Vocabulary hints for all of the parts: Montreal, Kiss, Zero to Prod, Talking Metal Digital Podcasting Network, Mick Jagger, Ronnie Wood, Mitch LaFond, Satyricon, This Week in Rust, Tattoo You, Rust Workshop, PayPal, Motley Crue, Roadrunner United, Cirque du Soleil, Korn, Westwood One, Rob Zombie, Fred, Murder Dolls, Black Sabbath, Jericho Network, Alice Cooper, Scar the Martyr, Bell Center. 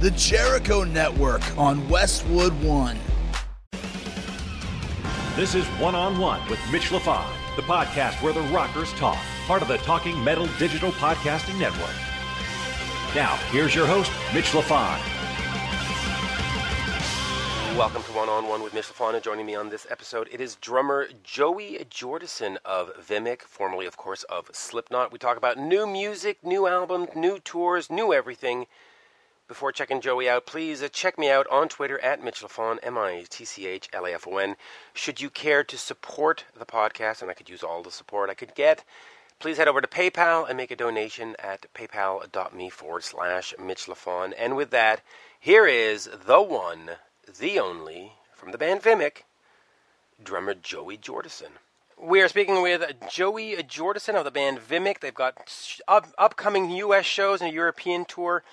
the Jericho Network on Westwood One. This is One-on-One with Mitch LaFond, the podcast where the rockers talk, part of the Talking Metal Digital Podcasting Network. Now, here's your host, Mitch LaFond. Welcome to One-on-One with Mitch LaFond, and joining me on this episode, it is drummer Joey Jordison of Vimic, formerly, of course, of Slipknot. We talk about new music, new albums, new tours, new everything. Before checking Joey out, please check me out on Twitter at Mitch LaFond, M-I-T-C-H-L-A-F-O-N. Should you care to support the podcast, and I could use all the support I could get, please head over to PayPal and make a donation at paypal.me/Mitch LaFond. And with that, here is the one, the only, from the band Vimic, drummer Joey Jordison. We are speaking with Joey Jordison of the band Vimic. They've got upcoming U.S. shows and a European tour,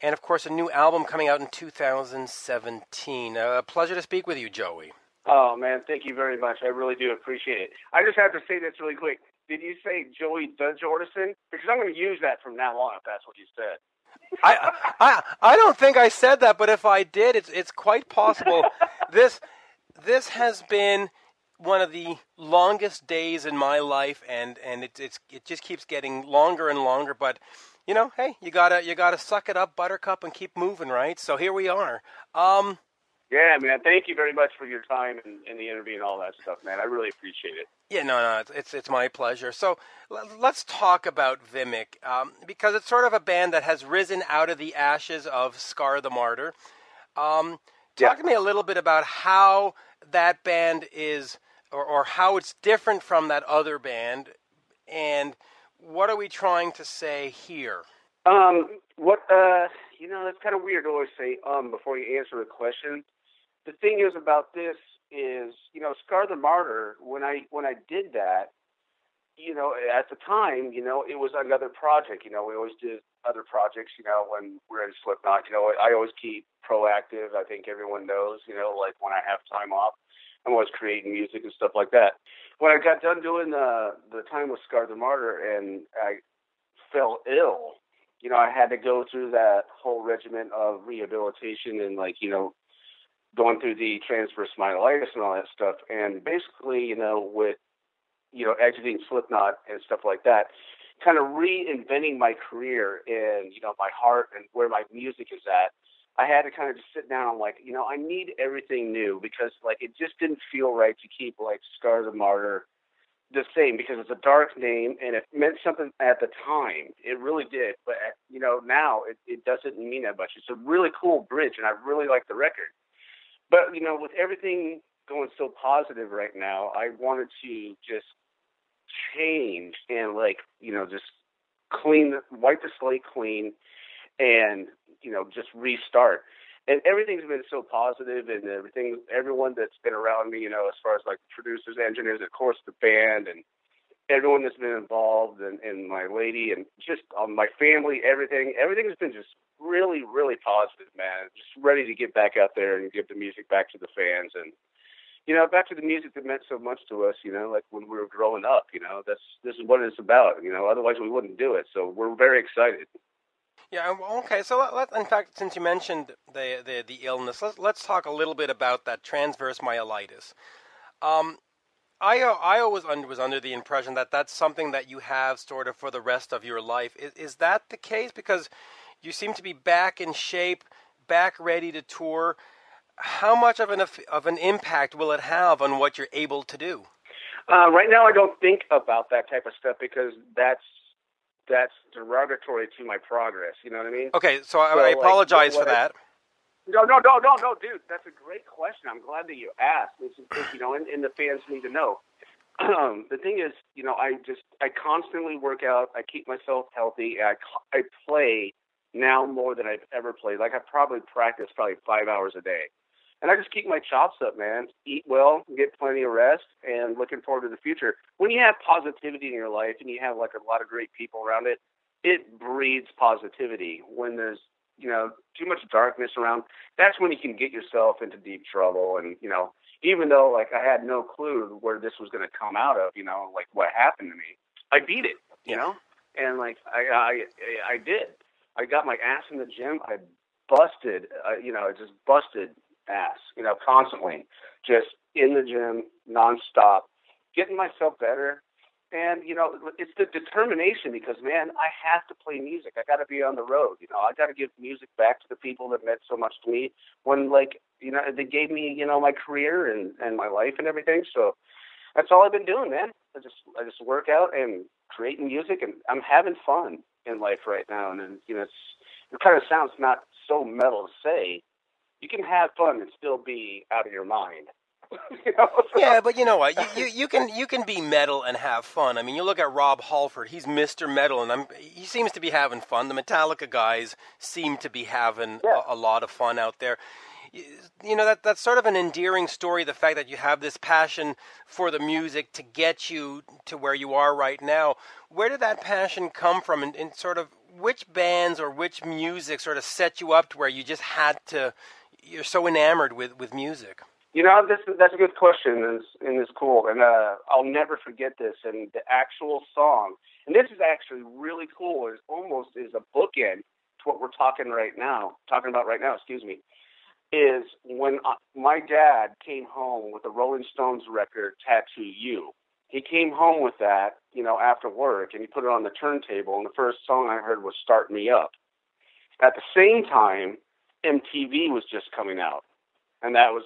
and, of course, a new album coming out in 2017. A pleasure to speak with you, Joey. Oh, man, thank you very much. I really do appreciate it. I just have to say this really quick. Did you say Joey the Jordison? Because I'm going to use that from now on, if that's what you said. I don't think I said that, but if I did, it's quite possible. This has been one of the longest days in my life, and it just keeps getting longer and longer, but... You know, hey, you gotta suck it up, Buttercup, and keep moving, right? So here we are. Yeah, man. Thank you very much for your time and the interview and all that stuff, man. I really appreciate it. Yeah, no, it's my pleasure. So let's talk about Vimic, because it's sort of a band that has risen out of the ashes of Scar the Martyr. Talk to me a little bit about how that band is, or how it's different from that other band, and what are we trying to say here? It's kind of weird to always say before you answer a question. The thing is about this is, you know, Scar the Martyr, when I did that, you know, at the time, you know, it was another project. You know, we always did other projects, you know, when we're in Slipknot. You know, I always keep proactive. I think everyone knows, you know, like when I have time off, I'm always creating music and stuff like that. When I got done doing the time with Scar the Martyr and I fell ill, you know, I had to go through that whole regimen of rehabilitation and, like, you know, going through the transverse myelitis and all that stuff. And basically, you know, with, you know, exiting Slipknot and stuff like that, kind of reinventing my career and, you know, my heart and where my music is at, I had to kind of just sit down and, like, you know, I need everything new because, like, it just didn't feel right to keep, like, Scar the Martyr the same because it's a dark name and it meant something at the time. It really did. But, you know, now it doesn't mean that much. It's a really cool bridge and I really like the record. But, you know, with everything going so positive right now, I wanted to just change and, like, you know, just wipe the slate clean and, you know, just restart. And everything's been so positive, and everyone that's been around me, you know, as far as like producers, engineers, of course, the band, and everyone that's been involved, and my lady, and just my family, everything has been just really, really positive, man. Just ready to get back out there and give the music back to the fans, and, you know, back to the music that meant so much to us, you know, like when we were growing up, you know, this is what it's about, you know, otherwise we wouldn't do it. So we're very excited. Yeah, okay, so in fact, since you mentioned the illness, let's talk a little bit about that transverse myelitis. I always was under the impression that that's something that you have sort of for the rest of your life. Is that the case? Because you seem to be back in shape, back ready to tour. How much of an impact will it have on what you're able to do? Right now I don't think about that type of stuff because that's derogatory to my progress, you know what I mean? Okay, so I apologize for that. No, dude, that's a great question. I'm glad that you asked. It's you know, and the fans need to know. The thing is, you know, I constantly work out. I keep myself healthy. I play now more than I've ever played. Like, I practice 5 hours a day. And I just keep my chops up, man. Eat well, get plenty of rest, and looking forward to the future. When you have positivity in your life and you have, like, a lot of great people around it, it breeds positivity. When there's, you know, too much darkness around, that's when you can get yourself into deep trouble. And, you know, even though, like, I had no clue where this was going to come out of, you know, like, what happened to me, I beat it, you know? And, like, I did. I got my ass in the gym. I busted, just busted ass, constantly, just in the gym, nonstop, getting myself better. And, it's the determination because, man, I have to play music. I got to be on the road. I got to give music back to the people that meant so much to me when, they gave me, my career and my life and everything. So that's all I've been doing, man. I just work out and create music, and I'm having fun in life right now. And it kind of sounds not so metal to say. You can have fun and still be out of your mind. Yeah, but you know what? You can be metal and have fun. I mean, you look at Rob Halford; he's Mr. Metal, and he seems to be having fun. The Metallica guys seem to be having a lot of fun out there. That's sort of an endearing story. The fact that you have this passion for the music to get you to where you are right now. Where did that passion come from, and sort of which bands or which music sort of set you up to where you just had to? You're so enamored with music. That's a good question, and it's cool. And I'll never forget this. And the actual song, and this is actually really cool, it almost is a bookend to what we're talking about right now, is when my dad came home with the Rolling Stones record, Tattoo You. He came home with that, after work, and he put it on the turntable, and the first song I heard was Start Me Up. At the same time, MTV was just coming out, and that was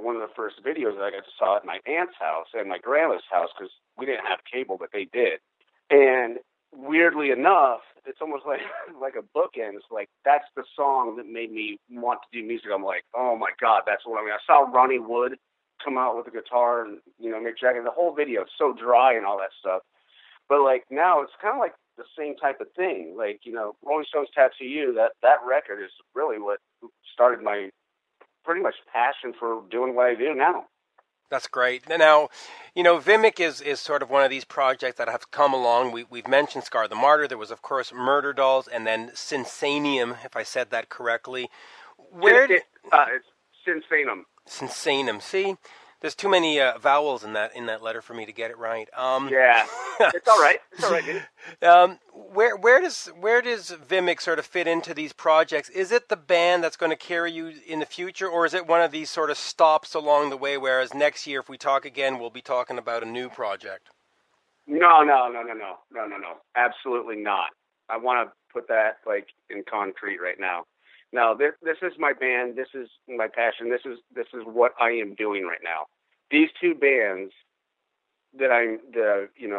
one of the first videos that I got to saw at my aunt's house and my grandma's house, because we didn't have cable, but they did. And weirdly enough, it's almost like a bookend. It's like, that's the song that made me want to do music. I'm like, oh my God, that's what I mean. I saw Ronnie Wood come out with a guitar and, Mick Jagger, the whole video, it's so dry and all that stuff. But now it's kind of like the same type of thing. Rolling Stones Tattoo You, that record is really what started my pretty much passion for doing what I do now. That's great. Now, Vimic is sort of one of these projects that have come along. We've mentioned Scar the Martyr. There was, of course, Murder Dolls, and then Sinsaenum, if I said that correctly. It's Sinsaenum. Sinsaenum. See, there's too many vowels in that letter for me to get it right. Yeah, it's all right. It's all right, dude. Where does Vimic sort of fit into these projects? Is it the band that's going to carry you in the future, or is it one of these sort of stops along the way? Whereas next year, if we talk again, we'll be talking about a new project. No. Absolutely not. I want to put that in concrete right now. No, this is my band. This is my passion. This is what I am doing right now. These two bands that I've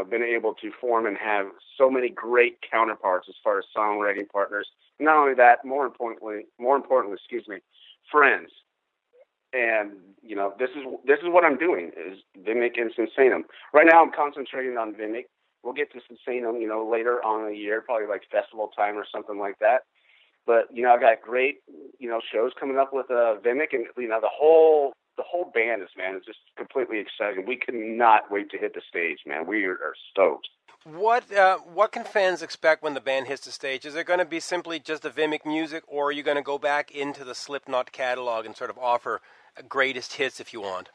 been able to form and have so many great counterparts as far as songwriting partners. Not only that, more importantly, friends. And this is what I'm doing is Vimic and Sinsaenum. Right now, I'm concentrating on Vimic. We'll get to Sinsaenum, later on in the year, probably festival time or something like that. But, I got great, shows coming up with Vimic, and, the whole band is, man, it's just completely exciting. We cannot wait to hit the stage, man. We are stoked. What can fans expect when the band hits the stage? Is it going to be simply just the Vimic music, or are you going to go back into the Slipknot catalog and sort of offer greatest hits if you want?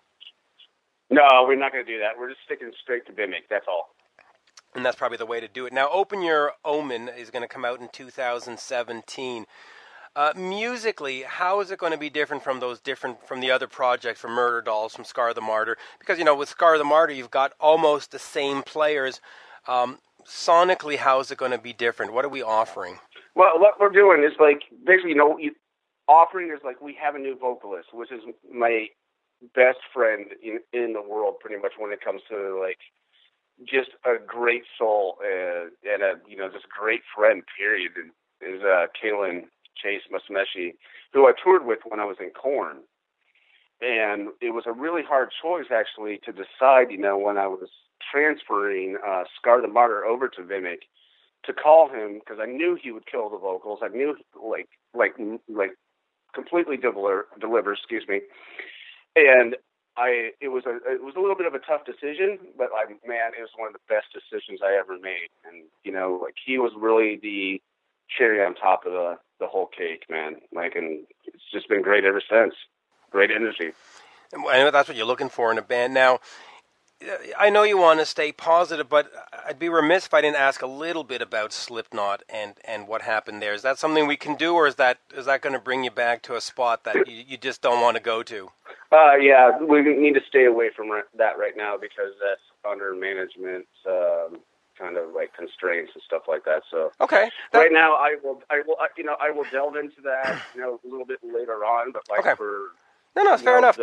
No, we're not going to do that. We're just sticking straight to Vimic. That's all. And that's probably the way to do it. Now, Open Your Omen is going to come out in 2017. Musically, how is it going to be different from the other projects, from Murder Dolls, from Scar the Martyr? Because, with Scar the Martyr, you've got almost the same players. Sonically, how is it going to be different? What are we offering? Well, what we're doing is, basically, offering is, we have a new vocalist, which is my best friend in the world, pretty much, when it comes to, just a great soul and a just great friend. Period is Kaylin Chase Musmeshi, who I toured with when I was in Korn, and it was a really hard choice actually to decide. When I was transferring Scar the Martyr over to Vimic, to call him because I knew he would kill the vocals. I knew like completely deliver. And it was a little bit of a tough decision, but it was one of the best decisions I ever made. And he was really the cherry on top of the whole cake, man. And it's just been great ever since. Great energy. And that's what you're looking for in a band now. I know you want to stay positive, but I'd be remiss if I didn't ask a little bit about Slipknot and what happened there. Is that something we can do, or is that going to bring you back to a spot that you just don't want to go to? Yeah, we need to stay away from that right now because that's under management kind of like constraints and stuff like that. So okay, right now I will delve into that a little bit later on, but like okay. for. No, fair enough.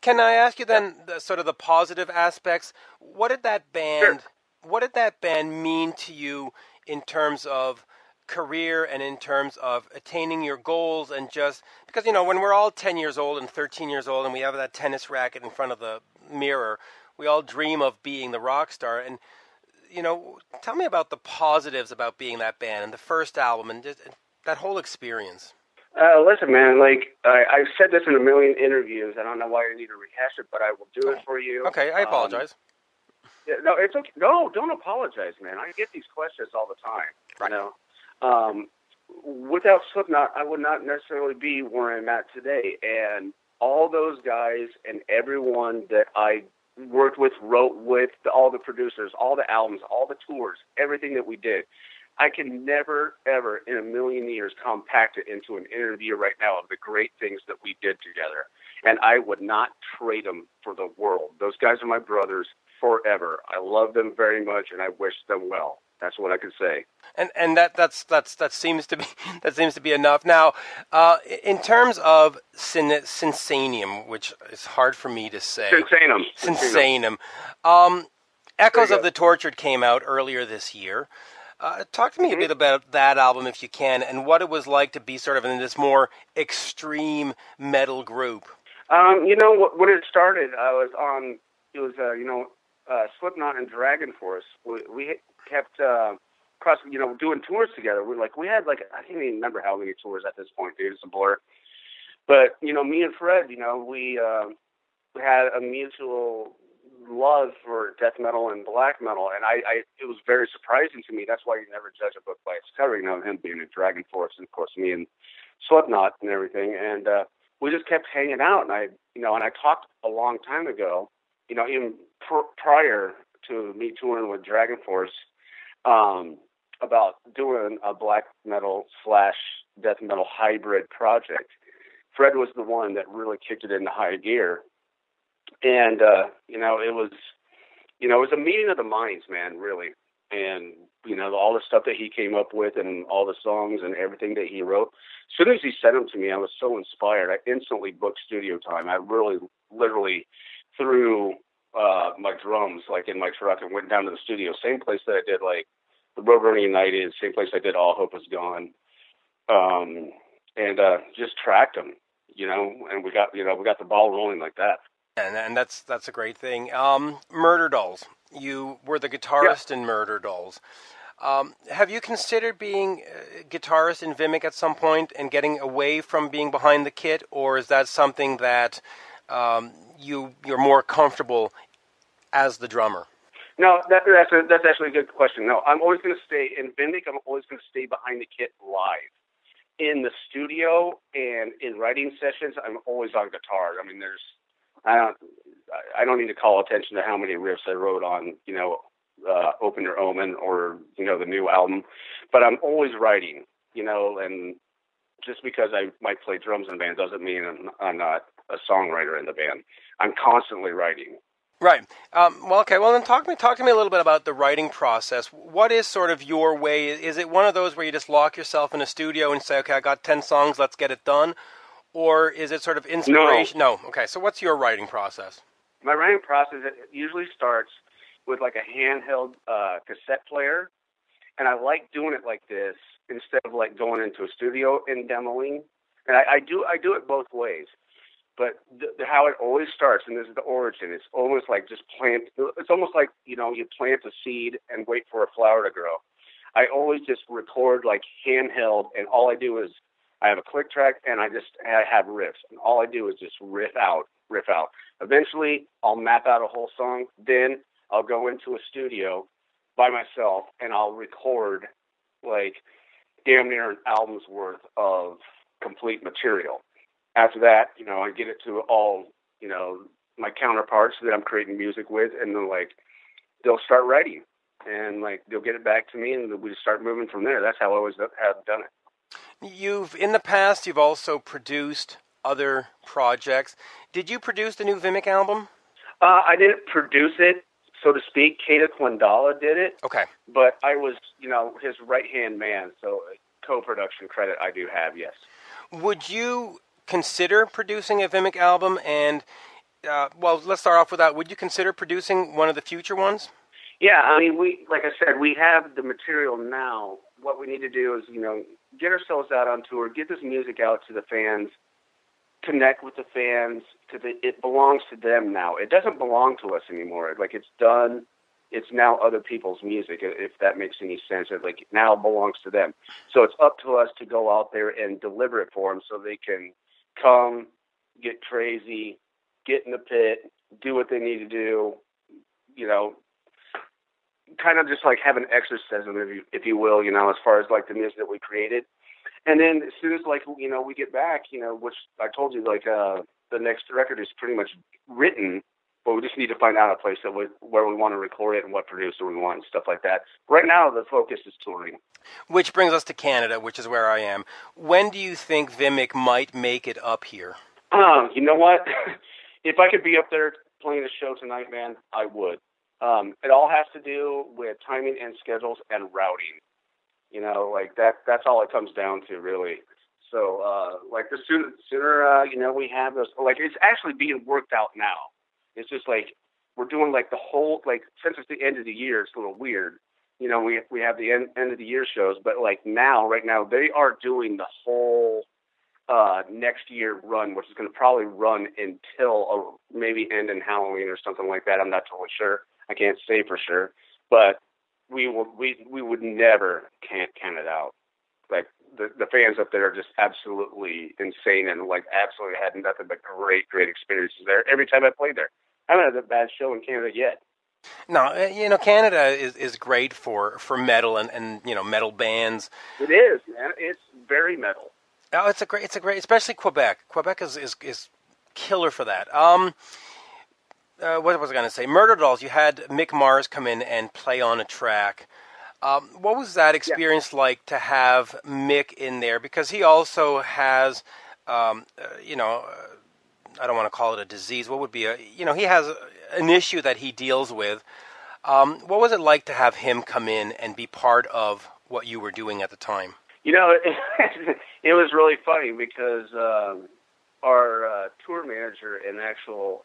Can I ask you then, sort of the positive aspects? What did that band, sure. what did that band mean to you in terms of career and in terms of attaining your goals and just because when we're all 10 years old and 13 years old and we have that tennis racket in front of the mirror, we all dream of being the rock star. And tell me about the positives about being that band and the first album and just, that whole experience. Listen, man, like, I've said this in a million interviews. I don't know why I need to rehash it, but I will do it for you. Okay, I apologize. Yeah, no, it's okay. No, don't apologize, man. I get these questions all the time, right. Without Slipknot, I would not necessarily be where I'm at today. And all those guys and everyone that I worked with, wrote with, all the producers, all the albums, all the tours, everything that we did, I can never, ever in a million years compact it into an interview right now of the great things that we did together. And I would not trade them for the world. Those guys are my brothers forever. I love them very much, and I wish them well. That's what I can say. And that seems to be enough. Now, in terms of Sinsaenum, which is hard for me to say. Sinsaenum. Echoes of the Tortured came out earlier this year. Talk to me a bit about that album, if you can, and what it was like to be sort of in this more extreme metal group. When it started, Slipknot and Dragonforce. We kept doing tours together. We had I can't even remember how many tours at this point, dude. It's a blur. But me and Fred, we had a mutual love for death metal and black metal, and it was very surprising to me. That's why you never judge a book by its cover, him being a Dragonforce, and of course me and Slipknot and everything. And we just kept hanging out, and I talked a long time ago, even prior to me touring with Dragonforce, about doing a black metal / death metal hybrid project. Fred was the one that really kicked it into high gear. And, it was a meeting of the minds, man, really. And, all the stuff that he came up with and all the songs and everything that he wrote, as soon as he sent them to me, I was so inspired. I instantly booked studio time. I really literally threw my drums, in my truck and went down to the studio, same place that I did, the Roadrunner United, same place I did All Hope Is Gone, and just tracked them, and we got the ball rolling like that. And that's a great thing. Murder Dolls. You were the guitarist in Murder Dolls. Have you considered being a guitarist in Vimic at some point and getting away from being behind the kit, or is that something that you're more comfortable as the drummer? No, that's actually a good question. No, I'm always going to stay in Vimic. I'm always going to stay behind the kit live. In the studio and in writing sessions, I'm always on guitar. I don't need to call attention to how many riffs I wrote on, Open Your Omen or, the new album, but I'm always writing, and just because I might play drums in a band doesn't mean I'm not a songwriter in the band. I'm constantly writing. Right. Then talk to me a little bit about the writing process. What is sort of your way? Is it one of those where you just lock yourself in a studio and say, okay, I got 10 songs, let's get it done? Or is it sort of inspiration? No. Okay, so what's your writing process? My writing process, it usually starts with a handheld cassette player. And I like doing it like this instead of going into a studio and demoing. And I do it both ways. But how it always starts, and this is the origin, it's almost like just plant. It's almost like, you plant a seed and wait for a flower to grow. I always just record handheld, and all I do is I have a click track, and I have riffs. And all I do is just riff out. Eventually, I'll map out a whole song. Then I'll go into a studio by myself, and I'll record damn near an album's worth of complete material. After that, I get it to all, my counterparts that I'm creating music with, and then like they'll start writing and like they'll get it back to me, and we just start moving from there. That's how I always have done it. In the past you've also produced other projects. Did you produce the new Vimic album? I didn't produce it, so to speak. Kato Khandala did it. Okay. But I was, his right-hand man, so co-production credit I do have, yes. Would you consider producing a Vimic album? And, let's start off with that. Would you consider producing one of the future ones? Yeah, we have the material now. What we need to do is, get ourselves out on tour, get this music out to the fans, connect with the fans, because it belongs to them now. It doesn't belong to us anymore. Like, it's done. It's now other people's music, if that makes any sense. It, now belongs to them. So it's up to us to go out there and deliver it for them so they can come, get crazy, get in the pit, do what they need to do, kind of just like have an exorcism, if you will, as far as like the music that we created. And then as soon as, we get back, which I told you, the next record is pretty much written, but we just need to find out a place where we want to record it and what producer we want and stuff like that. Right now, the focus is touring. Which brings us to Canada, which is where I am. When do you think Vimic might make it up here? You know what? If I could be up there playing a show tonight, man, I would. It all has to do with timing and schedules and routing. That's all it comes down to, really. So, the sooner we have this, it's actually being worked out now. It's just we're doing the whole, since it's the end of the year, it's a little weird. We have the end of the year shows, but right now, they are doing the whole next year run, which is going to probably run until maybe end in Halloween or something like that. I'm not totally sure. I can't say for sure, but we would never count it out. The fans up there are just absolutely insane and absolutely had nothing but great experiences there. Every time I played there, I haven't had a bad show in Canada yet. No, Canada is great for metal and metal bands. It is, man. It's very metal. Oh, it's a great, especially Quebec. Quebec is killer for that. What was I going to say? Murder Dolls, you had Mick Mars come in and play on a track. What was that experience like to have Mick in there? Because he also has, I don't want to call it a disease. What would be he has an issue that he deals with. What was it like to have him come in and be part of what you were doing at the time? It was really funny because... our tour manager and actual,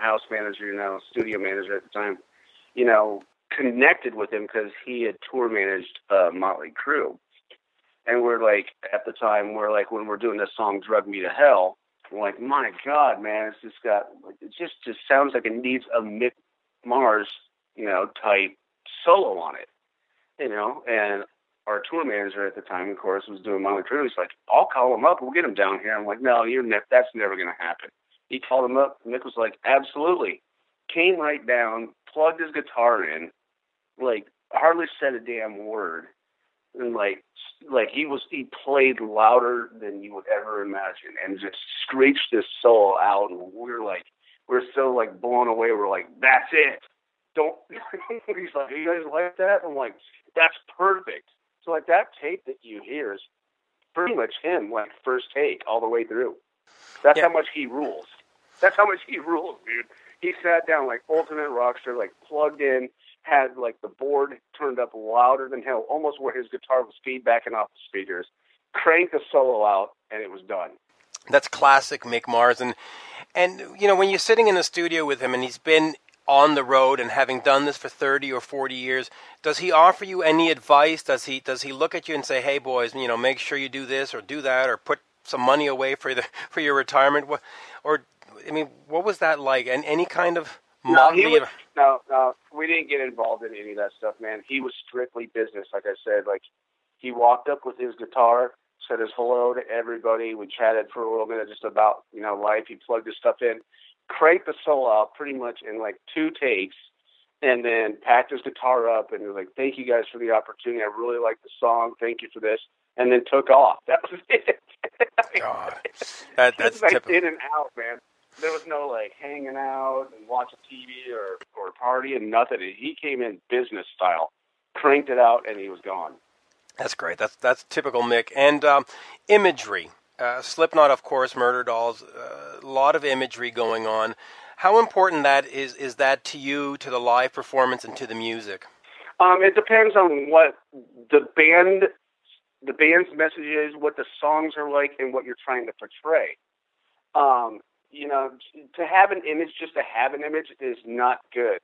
house manager, now studio manager at the time, connected with him because he had tour managed Motley Crue. And at the time, when we're doing this song, Drug Me to Hell, we're like, my God, man, it just sounds like it needs a Mick Mars, type solo on it, and our tour manager at the time, of course, was doing Motley Crue. He's like, I'll call him up. We'll get him down here. I'm like, no, that's never going to happen. He called him up. Mick was like, absolutely. Came right down, plugged his guitar in, hardly said a damn word. And he played louder than you would ever imagine and just screeched this solo out. And we're so blown away. We're like, that's it. Don't, he's like, you guys like that? I'm like, that's perfect. So, that tape that you hear is pretty much him, first take all the way through. That's how much he rules. That's how much he rules, dude. He sat down ultimate rockstar, plugged in, had, the board turned up louder than hell, almost where his guitar was feedbacking off the speakers, cranked the solo out, and it was done. That's classic Mick Mars. And when you're sitting in the studio with him and he's been on the road and having done this for 30 or 40 years, does he offer you any advice? Does he look at you and say, hey boys, make sure you do this or do that or put some money away for your retirement? What was that like? And any kind of No, we didn't get involved in any of that stuff, man. He was strictly business. Like I said, he walked up with his guitar, said his hello to everybody. We chatted for a little bit just about, life. He plugged his stuff in, cranked the solo out pretty much in 2 takes, and then packed his guitar up and was like, thank you guys for the opportunity. I really like the song. Thank you for this. And then took off. That was it. God, that's typical. In and out, man. There was no, like, hanging out and watching TV or party and nothing. He came in business style, cranked it out, and he was gone. That's great. That's typical Mick. And imagery. Slipknot, of course, Murder Dolls, a lot of imagery going on. How important that is that to you, to the live performance, and to the music? It depends on what the band's message is, what the songs are like, and what you're trying to portray. You know, to have an image, just to have an image is not good,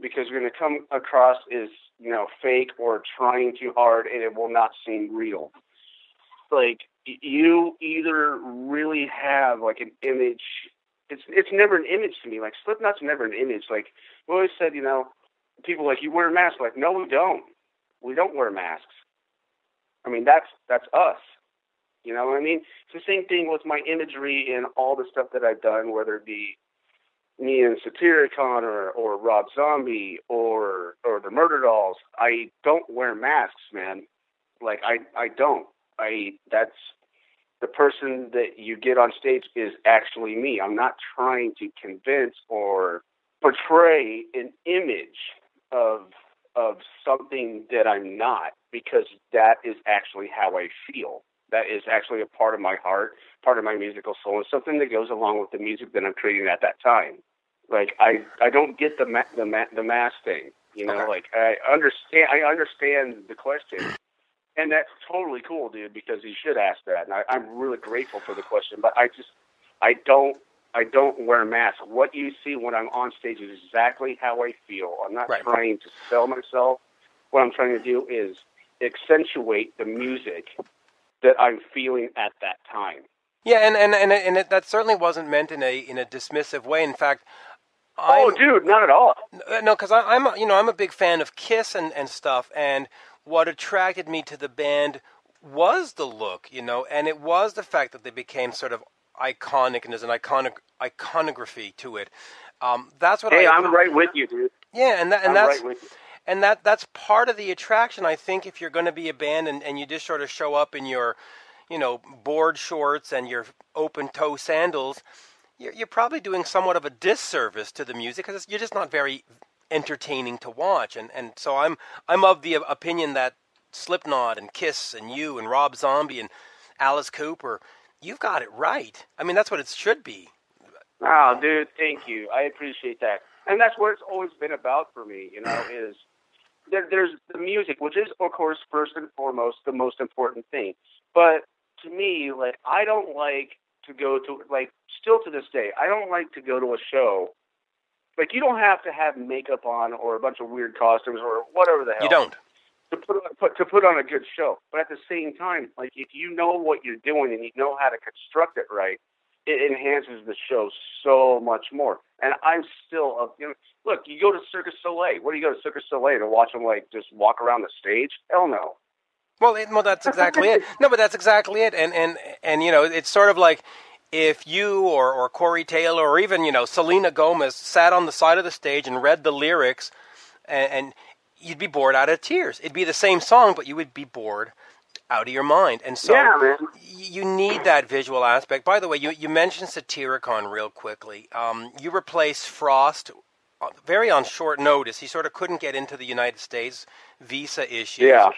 because you're going to come across as, you know, fake or trying too hard, and it will not seem real. Like, you either really have, like, an image. It's never an image to me. Like, Slipknot's never an image. Like, we always said, you know, people like, you wear a mask. Like, no, we don't. We don't wear masks. I mean, that's us. You know what I mean? It's the same thing with my imagery and all the stuff that I've done, whether it be me and Satyricon or Rob Zombie or the Murder Dolls. I don't wear masks, man. Like, I don't. That's the person that you get on stage is actually me. I'm not trying to convince or portray an image of something that I'm not, because that is actually how I feel. That is actually a part of my heart, part of my musical soul, and something that goes along with the music that I'm creating at that time. Like, I don't get the mask thing, you know. Okay. Like, I understand the question, and that's totally cool, dude. Because you should ask that, and I'm really grateful for the question. But I don't wear masks. What you see when I'm on stage is exactly how I feel. I'm not trying to sell myself. What I'm trying to do is accentuate the music that I'm feeling at that time. Yeah, and it, that certainly wasn't meant in a dismissive way. In fact, oh, dude, not at all. No, because I'm a big fan of Kiss and stuff, and what attracted me to the band was the look, you know, and it was the fact that they became sort of iconic, and there's an iconography to it. That's what. Hey, I'm right with you, dude. Yeah, and that's. Right with you. And that's part of the attraction, I think, if you're going to be a band and you just sort of show up in your, you know, board shorts and your open-toe sandals, you're probably doing somewhat of a disservice to the music, because you're just not very entertaining to watch. And so I'm of the opinion that Slipknot and Kiss and you and Rob Zombie and Alice Cooper, you've got it right. I mean, that's what it should be. Oh, dude, thank you. I appreciate that. And that's what it's always been about for me, you know, is... There's the music, which is, of course, first and foremost, the most important thing. But to me, like, I don't like to go to, like, still to this day, I don't like to go to a show. Like, you don't have to have makeup on or a bunch of weird costumes or whatever the hell. You don't. To put on a good show. But at the same time, like, if you know what you're doing and you know how to construct it right, it enhances the show so much more. And I'm still, you know, look, you go to Cirque du Soleil. What do you go to Cirque du Soleil to watch them, like, just walk around the stage? Hell no. Well, that's exactly it. No, but that's exactly it. And you know, it's sort of like if you or Corey Taylor or even, you know, Selena Gomez sat on the side of the stage and read the lyrics, and you'd be bored out of tears. It'd be the same song, but you would be bored out of your mind. And so you need that visual aspect. By the way, you mentioned Satyricon real quickly. You replaced Frost very on short notice. He sort of couldn't get into the United States, visa issues. Yeah.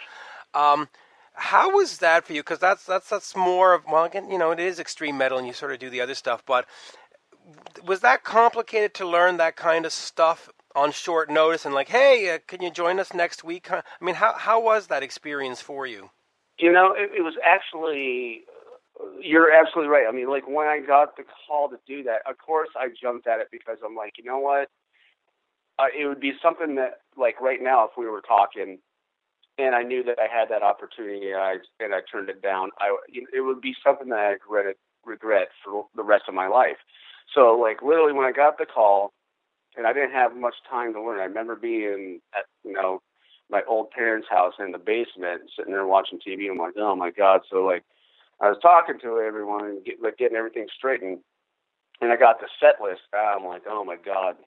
How was that for you? Because that's more of, well, again, you know, it is extreme metal and you sort of do the other stuff, but was that complicated to learn that kind of stuff on short notice and like, hey, can you join us next week? I mean, how was that experience for you? You know, it was actually, you're absolutely right. I mean, like, when I got the call to do that, of course I jumped at it because I'm like, you know what? It would be something that, like, right now, if we were talking and I knew that I had that opportunity and I turned it down, it would be something that I regret for the rest of my life. So, like, literally when I got the call, and I didn't have much time to learn, I remember being at, you know, my old parents' house in the basement, sitting there watching TV. I'm like, oh my God. So, like, I was talking to everyone and getting everything straightened. And I got the set list. I'm like, oh my God.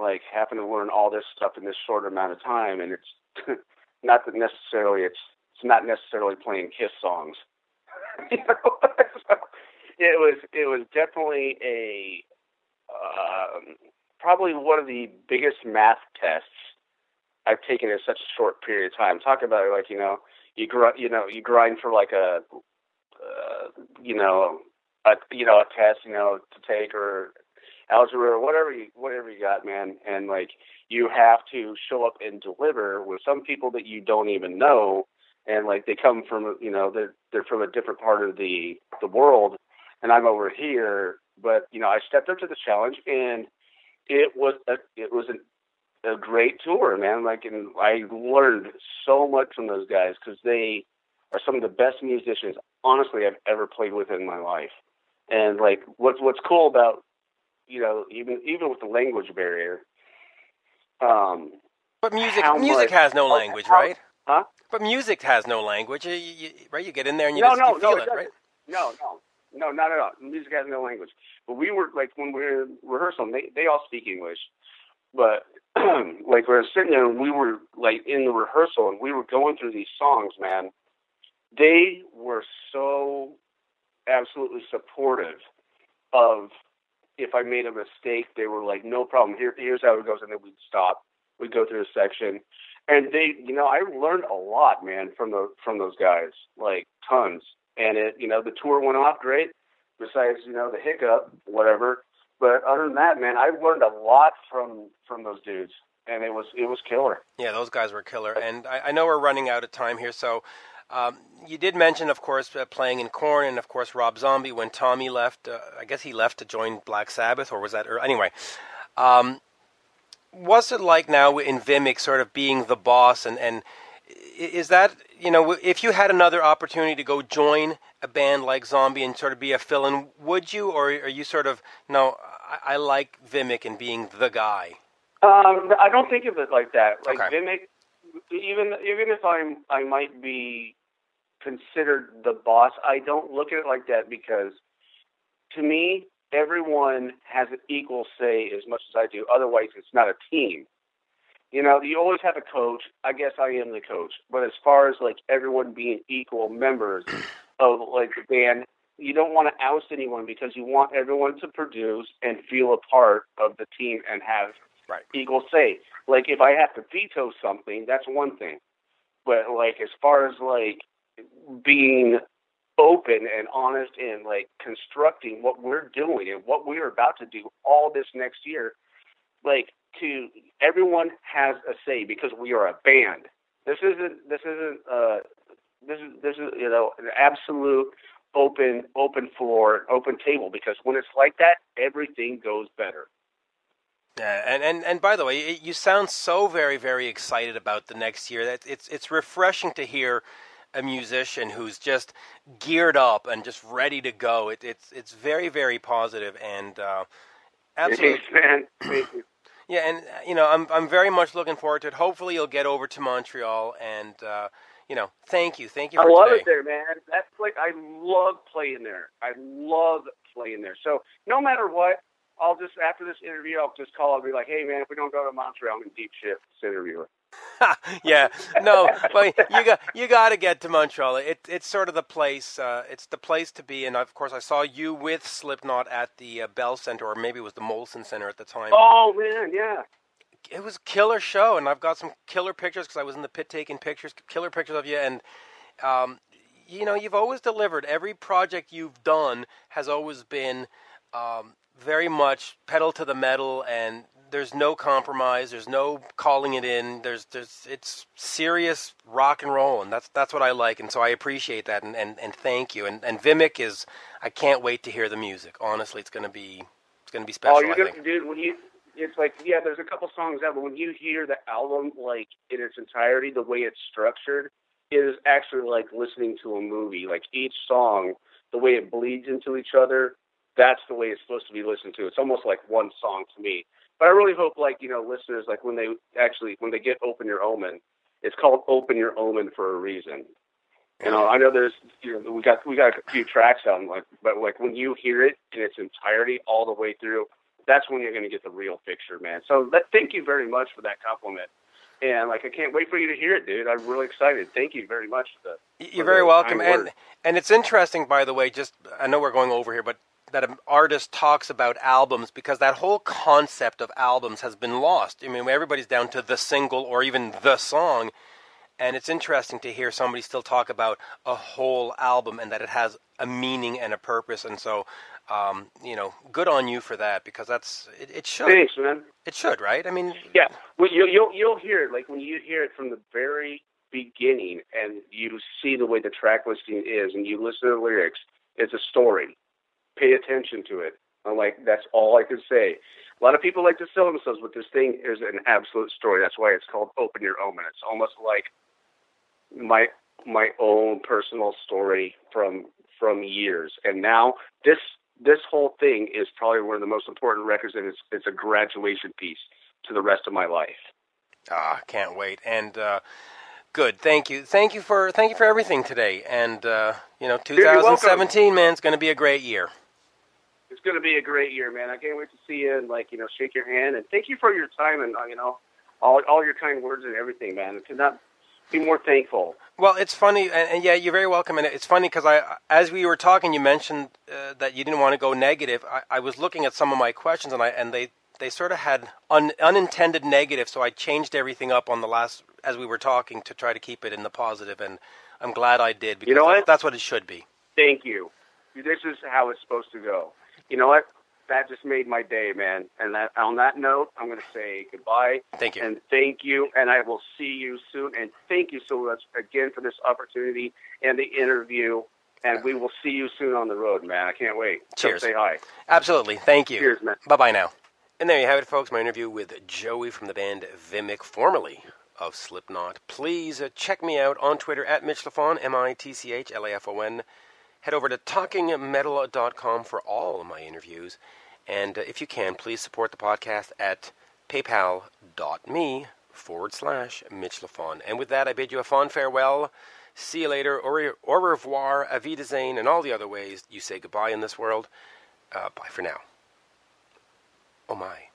Like, having to learn all this stuff in this short amount of time. And it's not that necessarily, it's not necessarily playing Kiss songs. You know? So it was definitely a, probably one of the biggest math tests I've taken in such a short period of time. Talk about it, like, you know, you grind for like a test, you know, to take, or algebra, or whatever you got, man. And like, you have to show up and deliver with some people that you don't even know. And like, they come from, you know, they're from a different part of the world, and I'm over here, but you know, I stepped up to the challenge, and it was a great tour, man. Like, and I learned so much from those guys, because they are some of the best musicians, honestly, I've ever played with in my life. And like, what's cool about, you know, even with the language barrier, but music has no language, right? Huh? But music has no language, right? You get in there and you feel it, right? No, not at all. Music has no language. But we were, like, when we were in rehearsal, they all speak English. But, like, we were sitting there, and we were, like, in the rehearsal, and we were going through these songs, man. They were so absolutely supportive of if I made a mistake. They were like, no problem. Here's how it goes. And then we'd stop. We'd go through a section. And they, you know, I learned a lot, man, from those guys, like tons. And it, you know, the tour went off great, besides, you know, the hiccup, whatever. But other than that, man, I learned a lot from those dudes, and it was killer. Yeah, those guys were killer. And I know we're running out of time here, so you did mention, of course, playing in Korn, and of course Rob Zombie. When Tommy left, I guess he left to join Black Sabbath, or was that? Or anyway. What's it like now in Vimic, sort of being the boss, and is that, you know, if you had another opportunity to go join a band like Zombie and sort of be a fill-in, would you, or are you sort of, no, I like Vimic and being the guy? I don't think of it like that. Like, okay. Vimic, even if I might be considered the boss, I don't look at it like that, because to me, everyone has an equal say as much as I do. Otherwise, it's not a team. You know, you always have a coach. I guess I am the coach. But as far as, like, everyone being equal members of, like, the band, you don't want to oust anyone, because you want everyone to produce and feel a part of the team and have equal say. Like, if I have to veto something, that's one thing. But, like, as far as, like, being open and honest and like constructing what we're doing and what we're about to do all this next year, like, to everyone has a say, because we are a band. This is, you know, an absolute open floor, open table, because when it's like that, everything goes better. Yeah, and by the way, you sound so very, very excited about the next year. That it's refreshing to hear a musician who's just geared up and just ready to go. It's very, very positive, and absolutely. Thank you. Yeah, and you know, I'm very much looking forward to it. Hopefully, you'll get over to Montreal, and you know, thank you. For I love it there, man. That's like, I love playing there. So no matter what, I'll just, after this interview, I'll just call and be like, hey, man, if we don't go to Montreal, I'm in deep shit with this interviewer. Yeah, no, but you got to get to Montreal. It's sort of the place. It's the place to be. And of course, I saw you with Slipknot at the Bell Center, or maybe it was the Molson Center at the time. Oh man, yeah, it was a killer show, and I've got some killer pictures, because I was in the pit taking pictures, killer pictures of you. And you know, you've always delivered. Every project you've done has always been very much pedal to the metal, and there's no compromise. There's no calling it in. It's serious rock and roll, and that's what I like. And so I appreciate that, and thank you. And Vimic is, I can't wait to hear the music. Honestly, it's gonna be special. Oh, you're gonna, dude, when you, it's like, yeah, there's a couple songs out, but when you hear the album like in its entirety, the way it's structured, it is actually like listening to a movie. Like each song, the way it bleeds into each other, that's the way it's supposed to be listened to. It's almost like one song to me. But I really hope, like, you know, listeners, like, when they get Open Your Omen, it's called Open Your Omen for a reason. You know, I know there's, you know, we got a few tracks out, like, but like when you hear it in its entirety all the way through, that's when you're going to get the real picture, man. So thank you very much for that compliment. And, like, I can't wait for you to hear it, dude. I'm really excited. Thank you very much for that. You're very welcome. And it's interesting, by the way, just, I know we're going over here, but that an artist talks about albums, because that whole concept of albums has been lost. I mean, everybody's down to the single or even the song, and it's interesting to hear somebody still talk about a whole album and that it has a meaning and a purpose. And so, you know, good on you for that, because that's it should. Thanks, man. It should, right? I mean, yeah. Well, you'll hear it, like when you hear it from the very beginning, and you see the way the track listing is, and you listen to the lyrics. It's a story. Pay attention to it. I'm like, that's all I can say. A lot of people like to sell themselves, but this thing is an absolute story. That's why it's called Open Your Omen. It's almost like my own personal story from years. And now this whole thing is probably one of the most important records, and it's a graduation piece to the rest of my life. Ah, can't wait. And good. Thank you for everything today. And 2017, man, it's going to be a great year. It's going to be a great year, man. I can't wait to see you and shake your hand, and thank you for your time and all your kind words and everything, man. I could not be more thankful. Well, it's funny, and yeah, you're very welcome. And it's funny because as we were talking, you mentioned that you didn't want to go negative. I was looking at some of my questions, and they sort of had unintended negative, so I changed everything up on the last as we were talking to try to keep it in the positive, and I'm glad I did, because you know what? That's what it should be. Thank you. This is how it's supposed to go. You know what? That just made my day, man. And that, on that note, I'm going to say goodbye. Thank you. And thank you, and I will see you soon. And thank you so much again for this opportunity and the interview. And we will see you soon on the road, man. I can't wait. Cheers. Come say hi. Absolutely. Thank you. Cheers, man. Bye-bye now. And there you have it, folks, my interview with Joey from the band Vimic, formerly of Slipknot. Please check me out on Twitter at Mitch Lafon, MITCHLAFON. Head over to TalkingMetal.com for all of my interviews. And if you can, please support the podcast at PayPal.me/Mitch Lafon. And with that, I bid you a fond farewell. See you later, au revoir, avidazane, and all the other ways you say goodbye in this world. Bye for now. Oh my.